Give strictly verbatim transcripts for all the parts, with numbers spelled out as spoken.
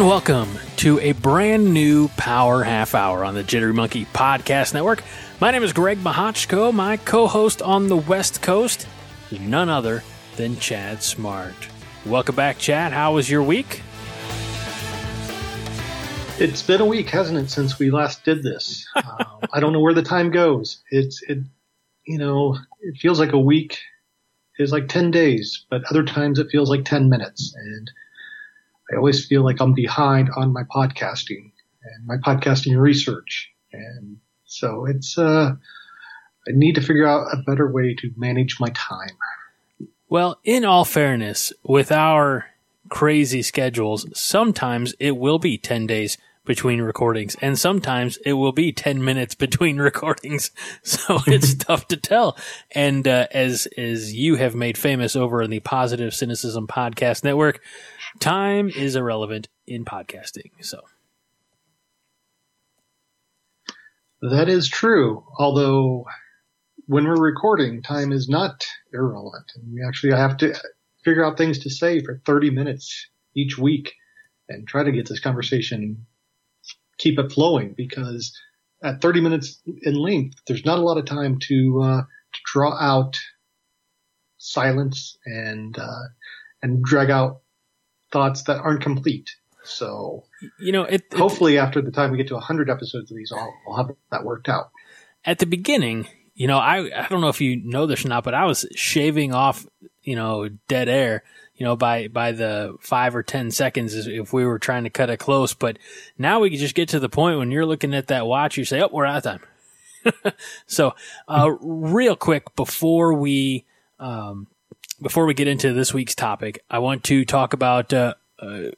and welcome to a brand new Power Half Hour on the Jittery Monkey Podcast Network. My name is Greg Mahachko. My co-host on the West Coast is none other than Chad Smart. Welcome back, Chad. How was your week? It's been a week, hasn't it, since we last did this? uh, I don't know where the time goes. It's it, you know, it feels like a week is like ten days, but other times it feels like ten minutes, and I always feel like I'm behind on my podcasting and my podcasting research. And so it's, uh, I need to figure out a better way to manage my time. Well, in all fairness, with our crazy schedules, sometimes it will be ten days between recordings, and sometimes it will be ten minutes between recordings. So it's tough to tell. And, uh, as, as you have made famous over in the Positive Cynicism Podcast Network, time is irrelevant in podcasting. So that is true. Although when we're recording, time is not irrelevant. And we actually have to figure out things to say for thirty minutes each week and try to get this conversation, keep it flowing, because at thirty minutes in length, there's not a lot of time to, uh, to draw out silence and, uh, and drag out thoughts that aren't complete. So, you know, it, hopefully it, after the time we get to one hundred episodes of these, I'll, I'll have that worked out. At the beginning, you know, I, I don't know if you know this or not, but I was shaving off, you know, dead air, you know, by, by the five or ten seconds if we were trying to cut it close. But now we can just get to the point when you're looking at that watch, you say, oh, we're out of time. So, uh, real quick before we, um, Before we get into this week's topic, I want to talk about uh, a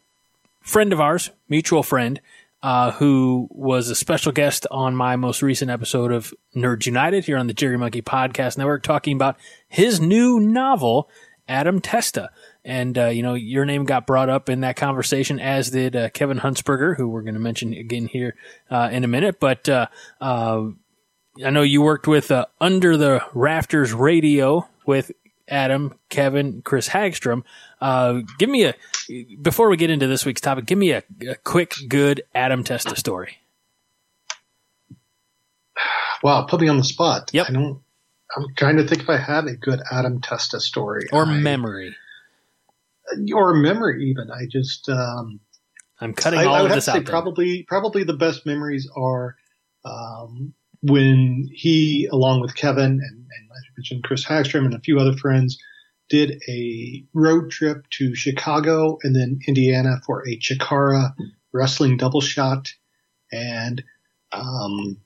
friend of ours, mutual friend, uh, who was a special guest on my most recent episode of Nerd United here on the Jittery Monkey Podcast Network, talking about his new novel, Adam Testa. And, uh, you know, your name got brought up in that conversation, as did uh, Kevin Hunsberger, who we're going to mention again here uh, in a minute. But uh, uh, I know you worked with uh, Under the Rafters Radio with Adam, Kevin, Chris Hagstrom. Uh, give me a, before we get into this week's topic, give me a, a quick, good Adam Testa story. Wow, put me on the spot. Yep. I don't, I'm trying to think if I have a good Adam Testa story. Or I, memory. Or memory, even. I just, um, I'm cutting I, all I would of this have to out. Say probably, probably the best memories are, um, when he, along with Kevin and, and as you mentioned, Chris Hagstrom and a few other friends, did a road trip to Chicago and then Indiana for a Chikara wrestling double shot. And um,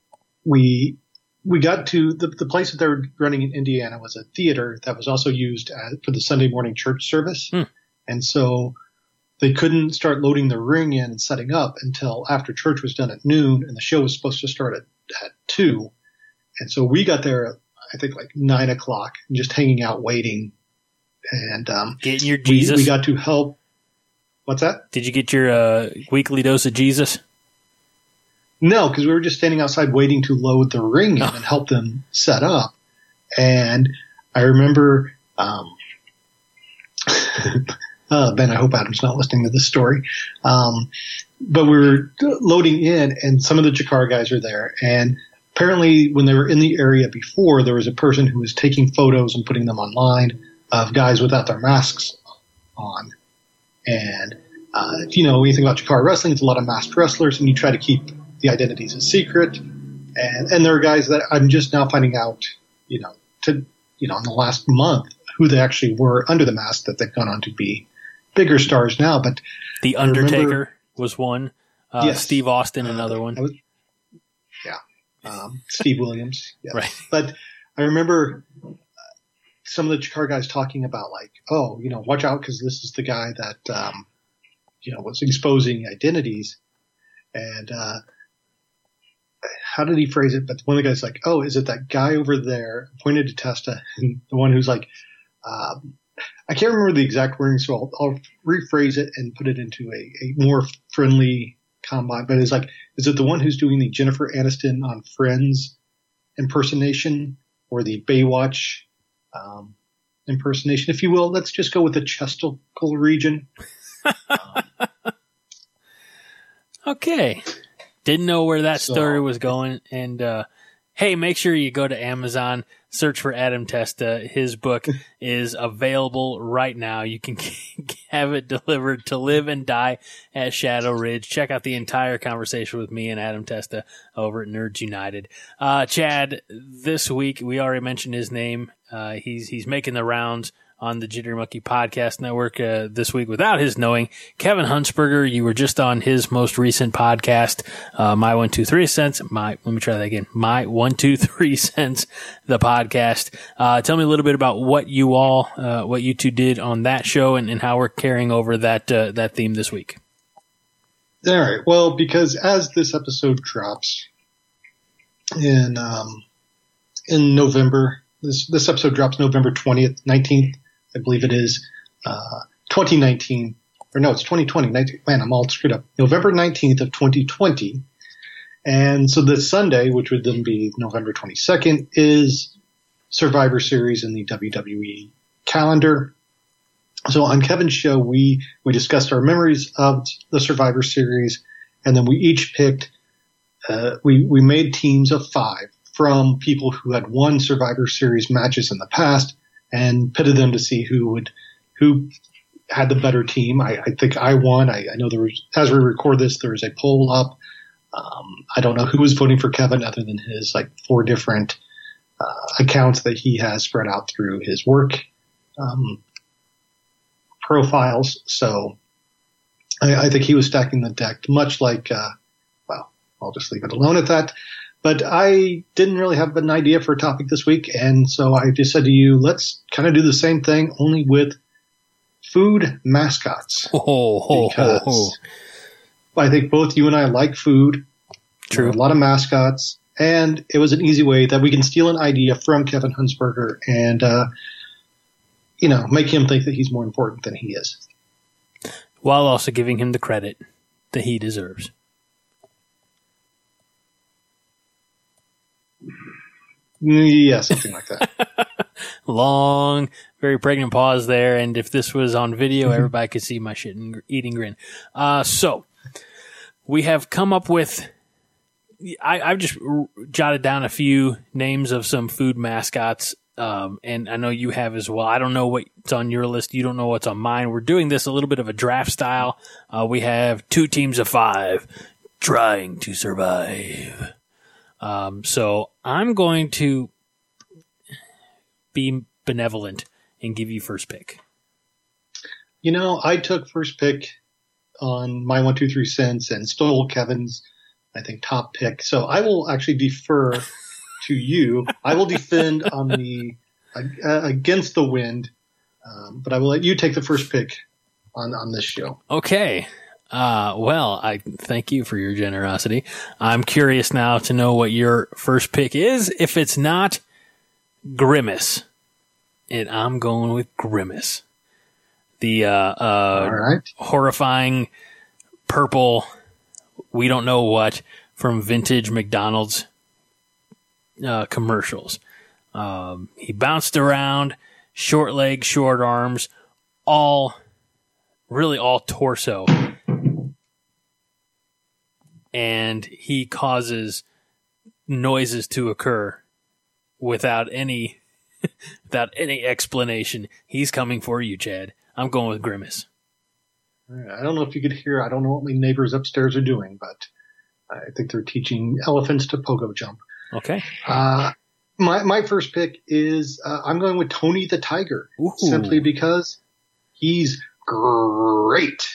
we we got to the, the place that they were running in Indiana was a theater that was also used at, for the Sunday morning church service. Hmm. And so they couldn't start loading the ring in and setting up until after church was done at noon, and the show was supposed to start at at two. And so we got there at, I think, like nine o'clock, and just hanging out waiting. And, um, getting your Jesus. We, we got to help. What's that? Did you get your, uh, weekly dose of Jesus? No, because we were just standing outside waiting to load the ring in oh. and help them set up. And I remember, um, uh, Ben, I hope Adam's not listening to this story. Um, But we were loading in, and some of the Chikara guys are there. And apparently when they were in the area before, there was a person who was taking photos and putting them online of guys without their masks on. And uh, if you know anything about Chikara wrestling, it's a lot of masked wrestlers, and you try to keep the identities a secret. And, and there are guys that I'm just now finding out, you know, to you know, in the last month, who they actually were under the mask, that they've gone on to be bigger stars now. But The Undertaker. Remember, was one. Uh, yes. Steve Austin, another uh, one. Was, yeah. Um, Steve Williams. Yeah. Right. But I remember some of the Chikara guys talking about, like, oh, you know, watch out, because this is the guy that, um, you know, was exposing identities. And uh, how did he phrase it? But one of the guys like, oh, is it that guy over there, pointed to Testa, and the one who's like, um, I can't remember the exact wording, so I'll, I'll rephrase it and put it into a, a more friendly combine. But it's like, is it the one who's doing the Jennifer Aniston on Friends impersonation, or the Baywatch um, impersonation, if you will? Let's just go with the chesticle region. um, Okay. Didn't know where that so, story was going. And, uh, hey, make sure you go to Amazon, search for Adam Testa. His book is available right now. You can have it delivered to Live and Die at Shadow Ridge. Check out the entire conversation with me and Adam Testa over at Nerds United. Uh, Chad, this week, we already mentioned his name. Uh, he's, he's making the rounds on the Jittery Monkey Podcast Network uh, this week without his knowing. Kevin Hunsberger, you were just on his most recent podcast, uh, My One Two Three Cents. My let me try that again. My One Two Three Cents, the podcast. Uh, tell me a little bit about what you all, uh, what you two did on that show, and, and how we're carrying over that uh, that theme this week. All right. Well, because as this episode drops in um, in November, this this episode drops November twentieth, nineteenth. I believe it is uh, twenty nineteen, or no, it's twenty twenty. nineteen, man, I'm all screwed up. November nineteenth of twenty twenty. And so this Sunday, which would then be November twenty-second, is Survivor Series in the W W E calendar. So on Kevin's show, we, we discussed our memories of the Survivor Series, and then we each picked uh, – we, we made teams of five from people who had won Survivor Series matches in the past, and pitted them to see who would, who had the better team. I, I think I won. I, I know there was, as we record this, there is a poll up. Um, I don't know who was voting for Kevin other than his like four different uh, accounts that he has spread out through his work um, profiles. So I, I think he was stacking the deck, much like, uh, well, I'll just leave it alone at that. But I didn't really have an idea for a topic this week, and so I just said to you, let's kind of do the same thing, only with food mascots. Oh, oh, because oh, oh. I think both you and I like food. True. A lot of mascots. And it was an easy way that we can steal an idea from Kevin Hunsberger and, uh, you know, make him think that he's more important than he is. While also giving him the credit that he deserves. Yeah, something like that. Long, very pregnant pause there. And if this was on video, everybody could see my shit and eating grin. Uh, so we have come up with, I, I've just r- jotted down a few names of some food mascots. Um, and I know you have as well. I don't know what's on your list. You don't know what's on mine. We're doing this a little bit of a draft style. Uh, we have two teams of five trying to survive. Um, so I'm going to be benevolent and give you first pick. You know, I took first pick on my one, two, three cents and stole Kevin's, I think, top pick. So I will actually defer to you. I will defend on the, uh, against the wind. Um, but I will let you take the first pick on, on this show. Okay. Uh, well, I thank you for your generosity. I'm curious now to know what your first pick is. If it's not Grimace, and I'm going with Grimace, the, uh, uh, All right. horrifying purple, we don't know what from vintage McDonald's, uh, commercials. Um, he bounced around, short legs, short arms, all, really all torso. And he causes noises to occur without any without any explanation. He's coming for you, Chad. I'm going with Grimace. I don't know if you could hear. I don't know what my neighbors upstairs are doing, but I think they're teaching elephants to pogo jump. Okay. Uh, my my first pick is uh, I'm going with Tony the Tiger. Ooh. Simply because he's great.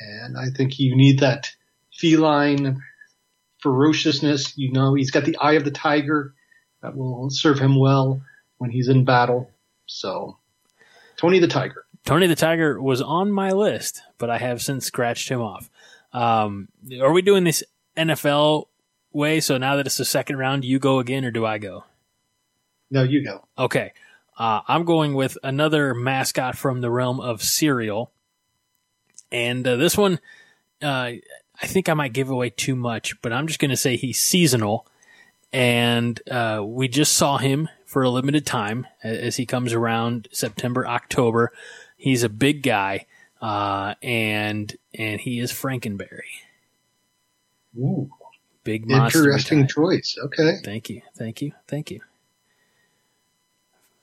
And I think you need that feline ferociousness. You know, he's got the eye of the tiger that will serve him well when he's in battle. So Tony the Tiger. Tony the Tiger was on my list, but I have since scratched him off. Um, are we doing this N F L way? So now that it's the second round, you go again, or do I go? No, you go. Okay. Uh, I'm going with another mascot from the realm of cereal. And uh, this one, uh, I think I might give away too much, but I'm just going to say he's seasonal, and uh, we just saw him for a limited time as he comes around September, October. He's a big guy, uh, and and he is Frankenberry. Ooh. Big monster. Interesting choice. Okay. Thank you. Thank you. Thank you.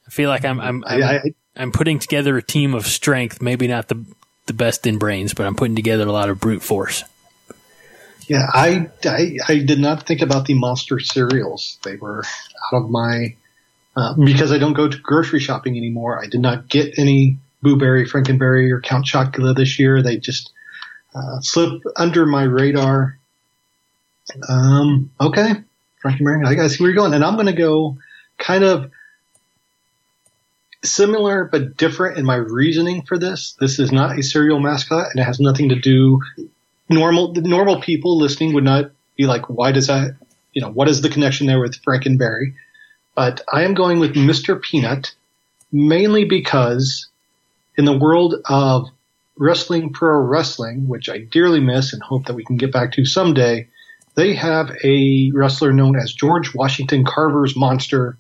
I feel like I'm I'm I'm, I, I, I'm putting together a team of strength. Maybe not the the best in brains, but I'm putting together a lot of brute force. Yeah, I, I, I did not think about the monster cereals. They were out of my uh, – because I don't go to grocery shopping anymore. I did not get any Booberry, Frankenberry, or Count Chocula this year. They just uh, slipped under my radar. Um, okay, Frankenberry, I gotta see where you're going. And I'm going to go kind of similar but different in my reasoning for this. This is not a cereal mascot, and it has nothing to do – Normal normal people listening would not be like, why does that, you know, what is the connection there with Frankenberry? But I am going with Mister Peanut, mainly because in the world of wrestling, pro wrestling, which I dearly miss and hope that we can get back to someday, they have a wrestler known as George Washington Carver's Monster,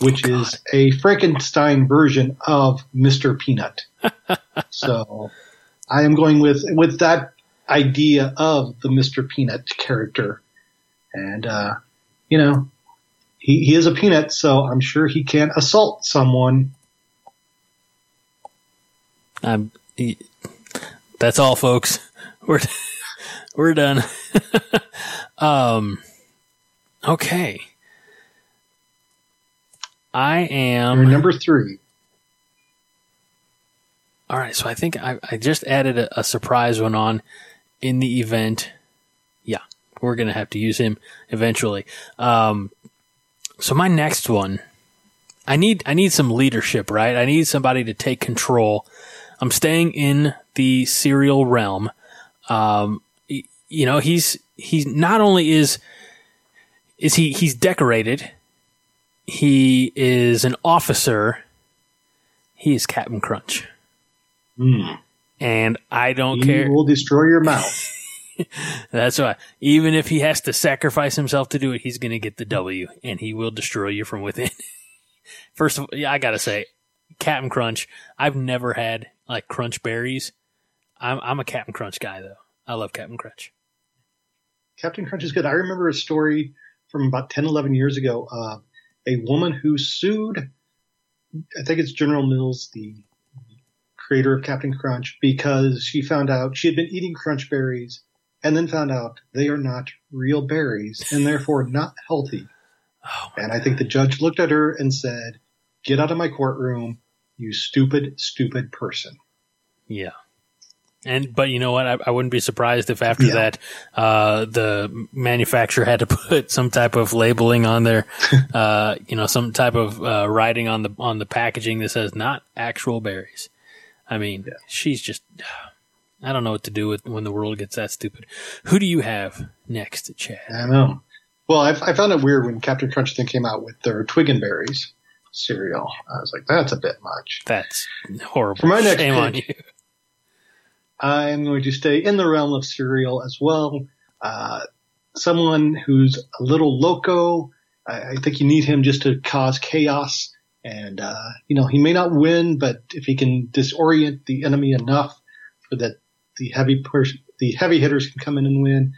which oh, is a Frankenstein version of Mister Peanut. So I am going with with that idea of the Mister Peanut character, and uh you know he, he is a peanut, so I'm sure he can assault someone. Um that's all, folks. We're we're done. um okay I am You're number three. All right, so I think I, I just added a, a surprise one on. In the event, yeah, we're going to have to use him eventually. Um, so my next one, I need I need some leadership, right? I need somebody to take control. I'm staying in the cereal realm. Um, you know, he's he's not only is is he he's decorated, he is an officer, he is Captain Crunch. Mm. And I don't you care. He will destroy your mouth. That's right. Even if he has to sacrifice himself to do it, he's going to get the W, and he will destroy you from within. First of all, yeah, I got to say, Captain Crunch, I've never had, like, Crunch Berries. I'm, I'm a Captain Crunch guy, though. I love Captain Crunch. Captain Crunch is good. I remember a story from about ten, eleven years ago of a woman who sued, I think it's General Mills, the creator of Captain Crunch, because she found out she had been eating Crunch Berries and then found out they are not real berries and therefore not healthy. Oh, and I think the judge looked at her and said, "Get out of my courtroom, you stupid, stupid person." Yeah. And but you know what? I, I wouldn't be surprised if after yeah. that uh, the manufacturer had to put some type of labeling on there, uh, you know, some type of uh, writing on the on the packaging that says not actual berries. I mean, yeah. she's just, I don't know what to do with when the world gets that stupid. Who do you have next, Chad? I know. Well, I, I found it weird when Captain Crunch thing came out with their Twig and Berries cereal. I was like, that's a bit much. That's horrible. For my next Shame pick, on you. I'm going to stay in the realm of cereal as well. Uh, someone who's a little loco. I, I think you need him just to cause chaos. And, uh, you know, he may not win, but if he can disorient the enemy enough for that the heavy pers- the heavy hitters can come in and win,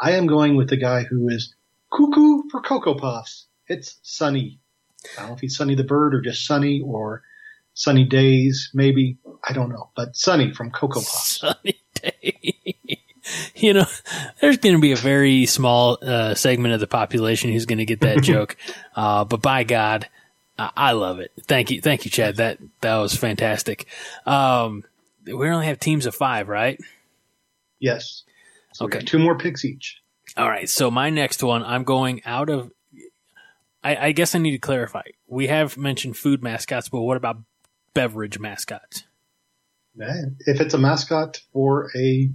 I am going with the guy who is cuckoo for Cocoa Puffs. It's Sunny. I don't know if he's Sunny the Bird or just Sunny or Sunny Days, maybe. I don't know. But Sunny from Cocoa Puffs. Sunny Days. You know, there's going to be a very small uh, segment of the population who's going to get that joke. Uh, but by God. I love it. Thank you. Thank you, Chad. That that was fantastic. Um, we only have teams of five, right? Yes. So okay. Two more picks each. All right. So my next one, I'm going out of – I guess I need to clarify. We have mentioned food mascots, but what about beverage mascots? Man, if it's a mascot for a,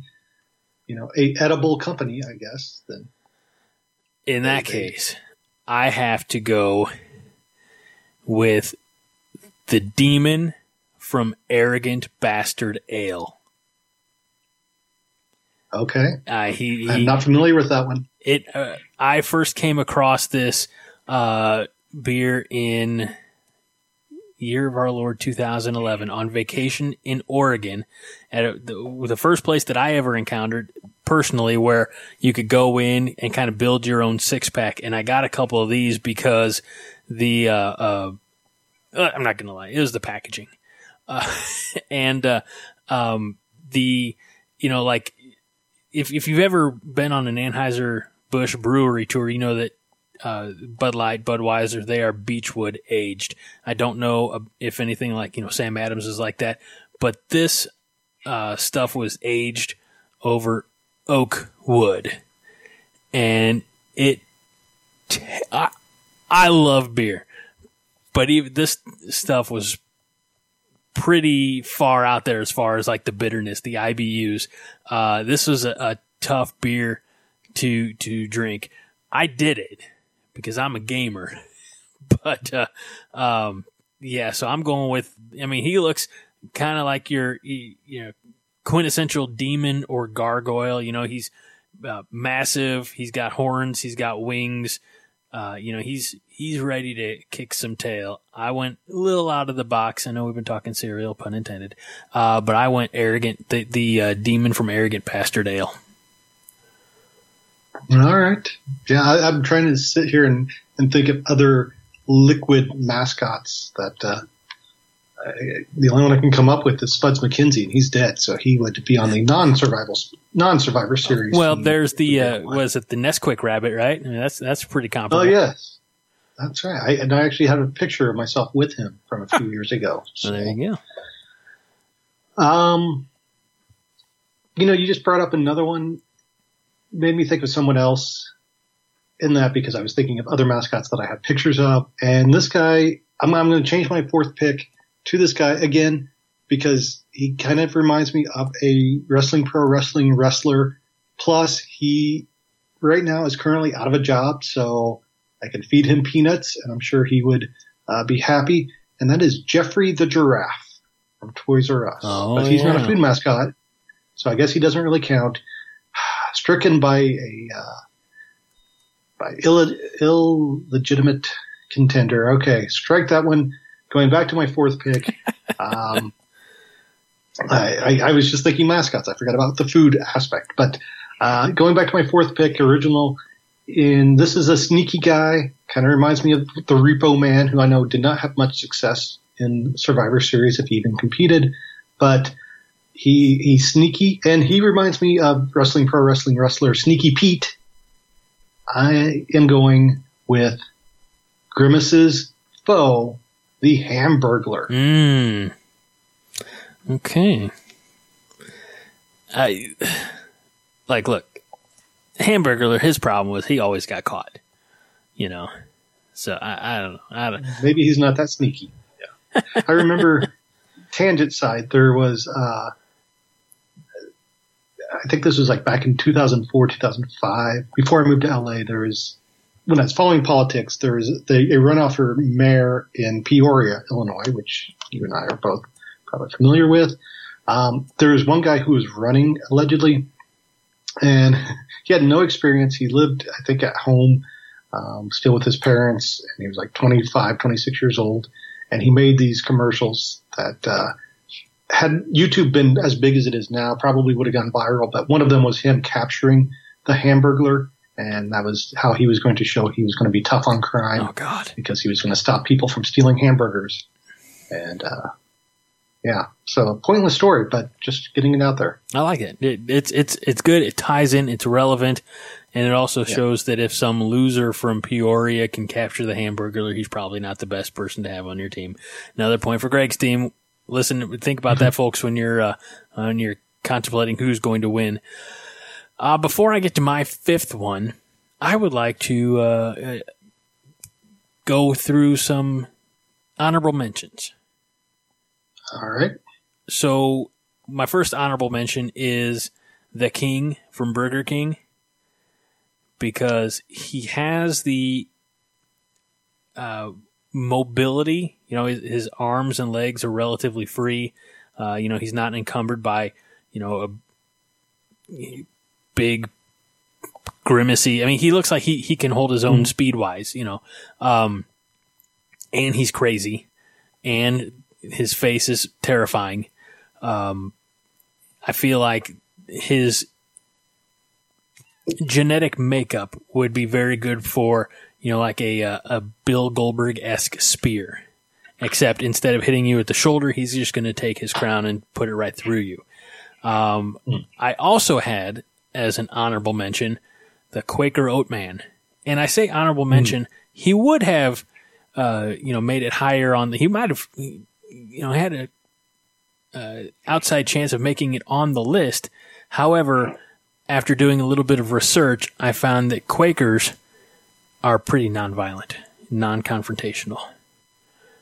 you know, a edible company, I guess, then – In that case, I have to go – with the demon from Arrogant Bastard Ale. Okay. Uh, he, he, I'm not familiar with that one. It. Uh, I first came across this uh, beer in year of our Lord two thousand eleven on vacation in Oregon at a, the, the first place that I ever encountered personally where you could go in and kind of build your own six pack. And I got a couple of these because the, uh, uh, I'm not going to lie, it was the packaging. Uh, and, uh, um, the, you know, like if, if you've ever been on an Anheuser-Busch brewery tour, you know that, Uh, Bud Light, Budweiser, they are Beechwood aged. I don't know if anything like, you know, Sam Adams is like that, but this uh, stuff was aged over oak wood. And it, t- I, I love beer, but even this stuff was pretty far out there as far as like the bitterness, the I B Us. Uh, this was a, a tough beer to, to drink. I did it. Because I'm a gamer, but uh, um, yeah, so I'm going with. I mean, he looks kind of like your, you know, quintessential demon or gargoyle. You know, he's uh, massive. He's got horns. He's got wings. Uh, you know, he's he's ready to kick some tail. I went a little out of the box. I know we've been talking cereal, pun intended, uh, but I went arrogant. The, the uh, demon from Arrogant Bastard Ale. All right. Yeah, I, I'm trying to sit here and, and think of other liquid mascots that uh, I, the only one I can come up with is Spuds McKenzie, and he's dead, so he would be on the non-survival non-survivor series. Well, there's the, the uh, was it the Nesquik rabbit, right? I mean, that's that's pretty complicated. Oh yes, that's right. I, and I actually have a picture of myself with him from a few years ago. So. Well, there you go. Um, you know, you just brought up another one. Made me think of someone else in that because I was thinking of other mascots that I have pictures of. And this guy, I'm, I'm going to change my fourth pick to this guy again because he kind of reminds me of a wrestling pro wrestling wrestler. Plus, he right now is currently out of a job, so I can feed him peanuts, and I'm sure he would uh, be happy. And that is Jeffrey the Giraffe from Toys R Us. Oh, but he's yeah. not a food mascot, so I guess he doesn't really count. Stricken by a uh, by ill illegitimate contender. Okay, strike that one. Going back to my fourth pick, um, I, I, I was just thinking mascots. I forgot about the food aspect. But uh, going back to my fourth pick, original. In this is a sneaky guy. Kind of reminds me of the Repo Man, who I know did not have much success in Survivor Series if he even competed, but. He he's sneaky, and he reminds me of wrestling pro wrestling wrestler Sneaky Pete. I am going with Grimace's foe, the Hamburglar. Mm. Okay. I like look, Hamburglar. His problem was he always got caught. You know, so I, I don't know. I don't. Maybe he's not that sneaky. Yeah. I remember tangent side. There was. Uh, I think this was like back in two thousand four, two thousand five. Before I moved to L A, there was, when I was following politics, there was the, a runoff for mayor in Peoria, Illinois, which you and I are both probably familiar with. Um, there was one guy who was running, allegedly, and he had no experience. He lived, I think, at home, um, still with his parents, and he was like twenty-five, twenty-six years old. And he made these commercials that, uh, had YouTube been as big as it is now, probably would have gone viral, but one of them was him capturing the Hamburglar, and that was how he was going to show he was going to be tough on crime. Oh, God. Because he was going to stop people from stealing hamburgers. And, uh, yeah, so a pointless story, but just getting it out there. I like it. it it's it's it's good. It ties in. It's relevant. And it also yeah. shows that if some loser from Peoria can capture the Hamburglar, he's probably not the best person to have on your team. Another point for Greg's team. Listen, think about that, folks, when you're uh, when you're contemplating who's going to win. Uh, before I get to my fifth one, I would like to uh, go through some honorable mentions. All right. So my first honorable mention is the King from Burger King because he has the uh, mobility. You know, his arms and legs are relatively free. Uh, you know, he's not encumbered by, you know, a big grimacy. I mean, he looks like he, he can hold his own mm-hmm. speed-wise, you know. Um, and he's crazy. and his face is terrifying. Um, I feel like his genetic makeup would be very good for, you know, like a a, a Bill Goldberg-esque spear. Except instead of hitting you at the shoulder, he's just going to take his crown and put it right through you. Um, mm. I also had, as an honorable mention, the Quaker Oatman. And I say honorable mention, mm. he would have, uh, you know, made it higher on the, he might have, you know, had a uh, outside chance of making it on the list. However, after doing a little bit of research, I found that Quakers are pretty nonviolent, non-confrontational.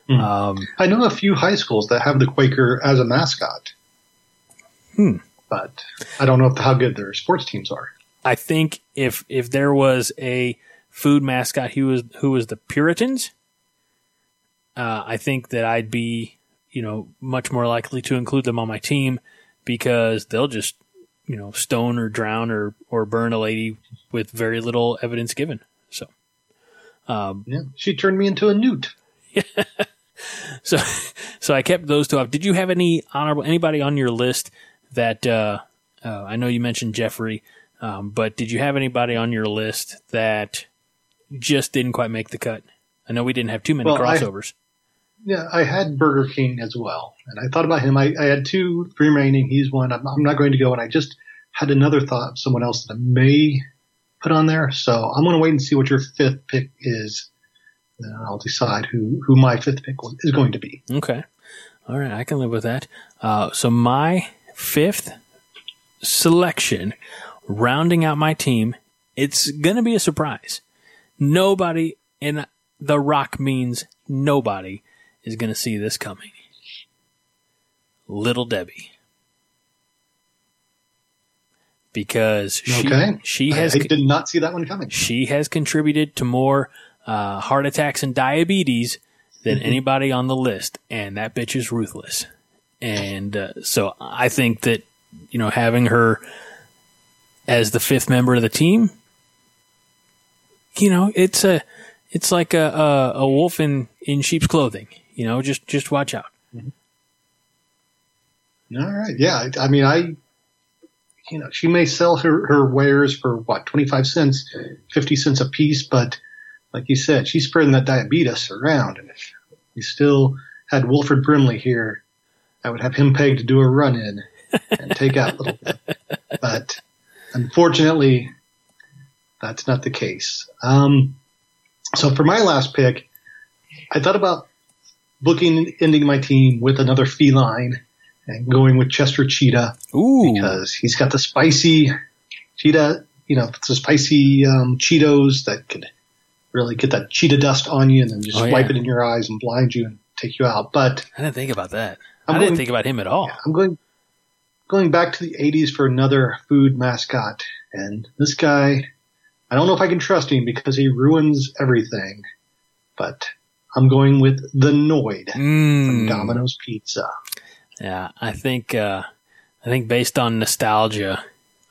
Mm. Um, I know a few high schools that have the Quaker as a mascot, hmm. but I don't know if, how good their sports teams are. I think if if there was a food mascot who was who was the Puritans, uh, I think that I'd be you know much more likely to include them on my team because they'll just you know stone or drown or or burn a lady with very little evidence given. So, um, yeah, she turned me into a newt. So, so I kept those two off. Did you have any honorable anybody on your list that uh, uh, I know you mentioned Jeffrey, um, but did you have anybody on your list that just didn't quite make the cut? I know we didn't have too many well, crossovers. I, yeah, I had Burger King as well, and I thought about him. I, I had two remaining. He's one. I'm, I'm not going to go, and I just had another thought of someone else that I may put on there. So I'm going to wait and see what your fifth pick is. Then I'll decide who, who my fifth pick is going to be. Okay. All right. I can live with that. Uh, so my fifth selection, rounding out my team, it's going to be a surprise. Nobody, and the rock means nobody, is going to see this coming. Little Debbie. Because she, okay. she has... I did not see that one coming. She has contributed to more... Uh, heart attacks and diabetes than anybody on the list, and that bitch is ruthless. And uh, so I think that you know having her as the fifth member of the team, you know, it's a it's like a a, a wolf in, in sheep's clothing. You know, just just watch out. Mm-hmm. All right, yeah. I, I mean, I you know she may sell her, her wares for what twenty-five cents, fifty cents a piece, but like you said, she's spreading that diabetes around, and if we still had Wilford Brimley here, I would have him pegged to do a run-in and take out Little Debbie. But unfortunately, that's not the case. Um, so for my last pick, I thought about booking ending my team with another feline and going with Chester Cheetah. Ooh. Because he's got the spicy cheetah, you know, it's the spicy um, Cheetos that could – really get that cheetah dust on you and then just oh, yeah. wipe it in your eyes and blind you and take you out. But I didn't think about that. I'm I didn't going, think about him at all. Yeah, I'm going going back to the eighties for another food mascot. And this guy, I don't know if I can trust him because he ruins everything. But I'm going with the Noid mm. from Domino's Pizza. Yeah, I think uh, I think based on nostalgia,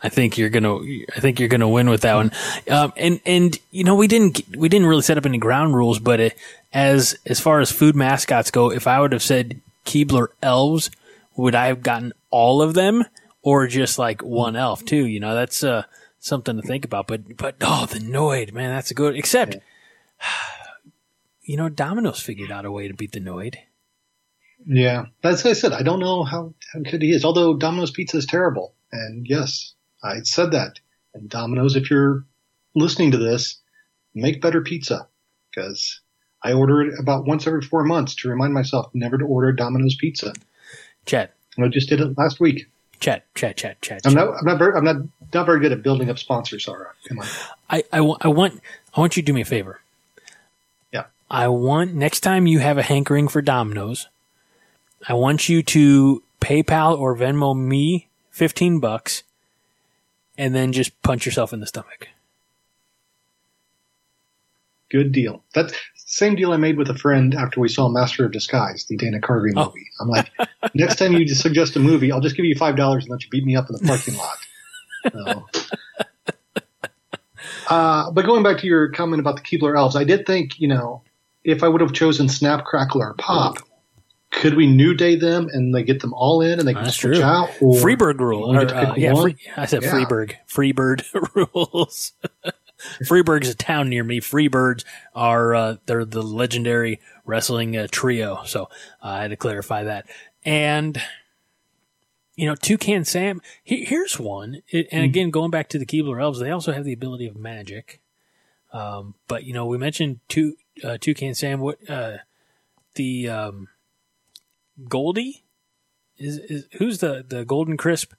I think you're gonna. I think you're gonna win with that one. Um, and and you know we didn't we didn't really set up any ground rules, but it, as as far as food mascots go, if I would have said Keebler elves, would I have gotten all of them or just like one elf too? You know that's uh, something to think about. But but oh, the Noid, man, that's a good. Except, you know, Domino's figured out a way to beat the Noid. Yeah, that's what I said. I don't know how, how good he is. Although Domino's Pizza is terrible, and yes. I said that. And Domino's, if you're listening to this, make better pizza because I order it about once every four months to remind myself never to order Domino's pizza. Chat. And I just did it last week. Chat, chat, chat, chat. I'm not, I'm not, very, I'm not, not very good at building up sponsors, Sarah. Am I? I, I, w- I want, I want you to do me a favor. Yeah. I want next time you have a hankering for Domino's, I want you to PayPal or Venmo me fifteen bucks. And then just punch yourself in the stomach. Good deal. That's the same deal I made with a friend after we saw Master of Disguise, the Dana Carvey movie. Oh. I'm like, next time you suggest a movie, I'll just give you five dollars and let you beat me up in the parking lot. So, uh, but going back to your comment about the Keebler elves, I did think, you know, if I would have chosen Snap, Crackle, or Pop, could we New Day them and they get them all in and they can switch out? Or Freebird rule. Or, uh, yeah, free, I said yeah. Freebird. Freebird rules. Freeburg's a town near me. Freebirds are uh, they're the legendary wrestling uh, trio. So uh, I had to clarify that. And you know, Toucan Sam. He, here's one. It, and again, going back to the Keebler elves, they also have the ability of magic. Um, but you know, we mentioned two uh, Toucan Sam. What uh, the um, Goldie is, is who's the the Golden Crisp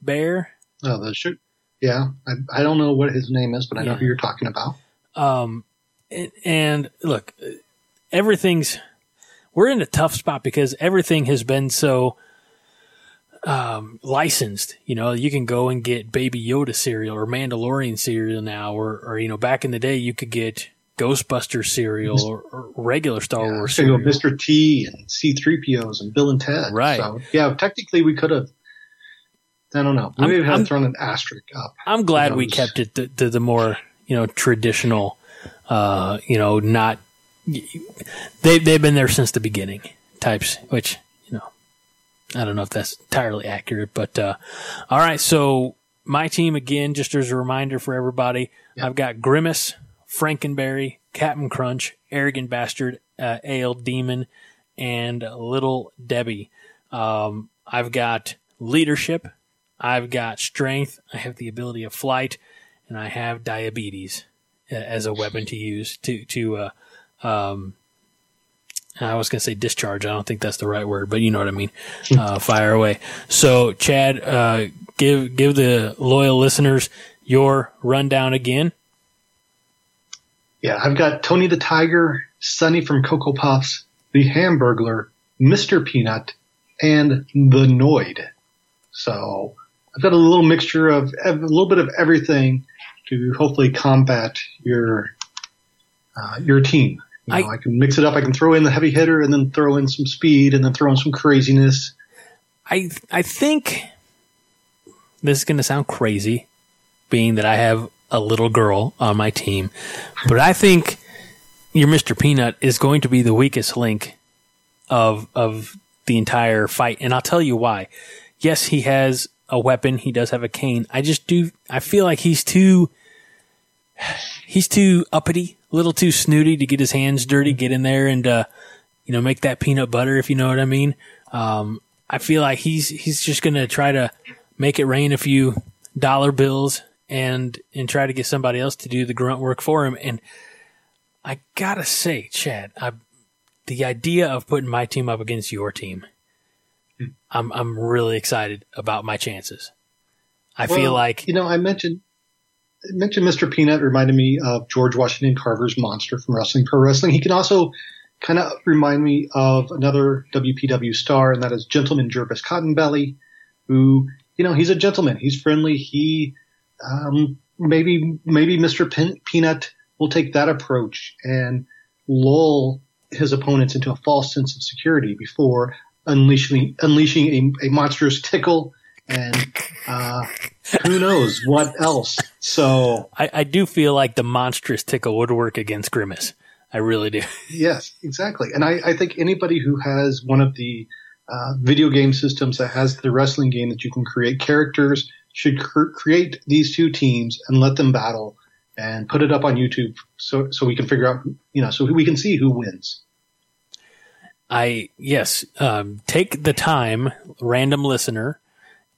bear? Oh, the shoot. Yeah, I, I don't know what his name is, but I yeah. know who you're talking about. Um, and, and look, everything's we're in a tough spot because everything has been so um, licensed. You know, you can go and get Baby Yoda cereal or Mandalorian cereal now, or, or you know, back in the day you could get Ghostbusters cereal or, or regular Star yeah, Wars cereal. Mister T and C three P Os and Bill and Ted. Right. So, yeah, technically we could have. I don't know. We have I'm, thrown an asterisk up. I'm glad we kept it to, to the more, you know, traditional, uh, you know, not they they've been there since the beginning types, which, you know, I don't know if that's entirely accurate, but uh, all right. So my team again, just as a reminder for everybody, yeah. I've got Grimace, Frankenberry, Captain Crunch, Arrogant Bastard, uh, Ale Demon, and Little Debbie. Um, I've got leadership. I've got strength, I have the ability of flight, and I have diabetes as a weapon to use to, to uh, um, I was going to say discharge. I don't think that's the right word, but you know what I mean. Uh, fire away. So, Chad, uh, give give the loyal listeners your rundown again. Yeah, I've got Tony the Tiger, Sonny from Cocoa Puffs, the Hamburglar, Mister Peanut, and the Noid. So I've got a little mixture of a little bit of everything to hopefully combat your uh, your team. You know, I, I can mix it up. I can throw in the heavy hitter and then throw in some speed and then throw in some craziness. I I think this is going to sound crazy, being that I have a little girl on my team, but I think your Mister Peanut is going to be the weakest link of of the entire fight, and I'll tell you why. Yes, he has a weapon. He does have a cane. I just do. I feel like he's too. He's too uppity, a little too snooty to get his hands dirty, get in there, and uh, you know, make that peanut butter, if you know what I mean. Um, I feel like he's he's just gonna try to make it rain a few dollar bills and and try to get somebody else to do the grunt work for him. And I gotta say, Chad, I, the idea of putting my team up against your team. I'm I'm really excited about my chances. I well, feel like you know I mentioned I mentioned Mister Peanut reminded me of George Washington Carver's monster from Wrestling Pro Wrestling. He can also kind of remind me of another W P W star, and that is Gentleman Jervis Cottonbelly, who you know he's a gentleman. He's friendly. He um, maybe maybe Mister Pe- Peanut will take that approach and lull his opponents into a false sense of security before. Unleashing unleashing a, a monstrous tickle, and uh, who knows what else. So I, I do feel like the monstrous tickle would work against Grimace. I really do. Yes, exactly. And I, I think anybody who has one of the uh, video game systems that has the wrestling game that you can create characters should cr- create these two teams and let them battle and put it up on YouTube so so we can figure out, you know, so we can see who wins. I, yes, um, take the time, random listener,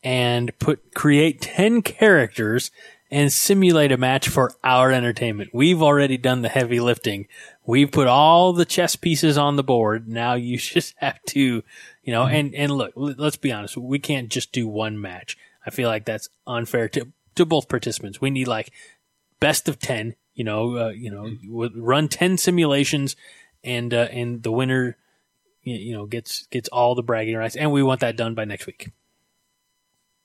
and put, create ten characters and simulate a match for our entertainment. We've already done the heavy lifting. We've put all the chess pieces on the board. Now you just have to, you know, and, and look, let's be honest. We can't just do one match. I feel like that's unfair to, to both participants. We need like best of ten, you know, uh, you know, run ten simulations and, uh, and the winner, you know, gets gets all the bragging rights, and we want that done by next week.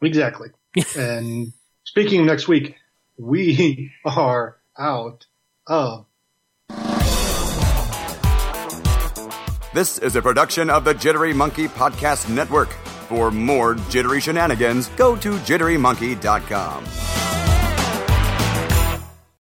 Exactly. And speaking of next week, we are out of. This is a production of the Jittery Monkey Podcast Network. For more jittery shenanigans, go to jittery monkey dot com.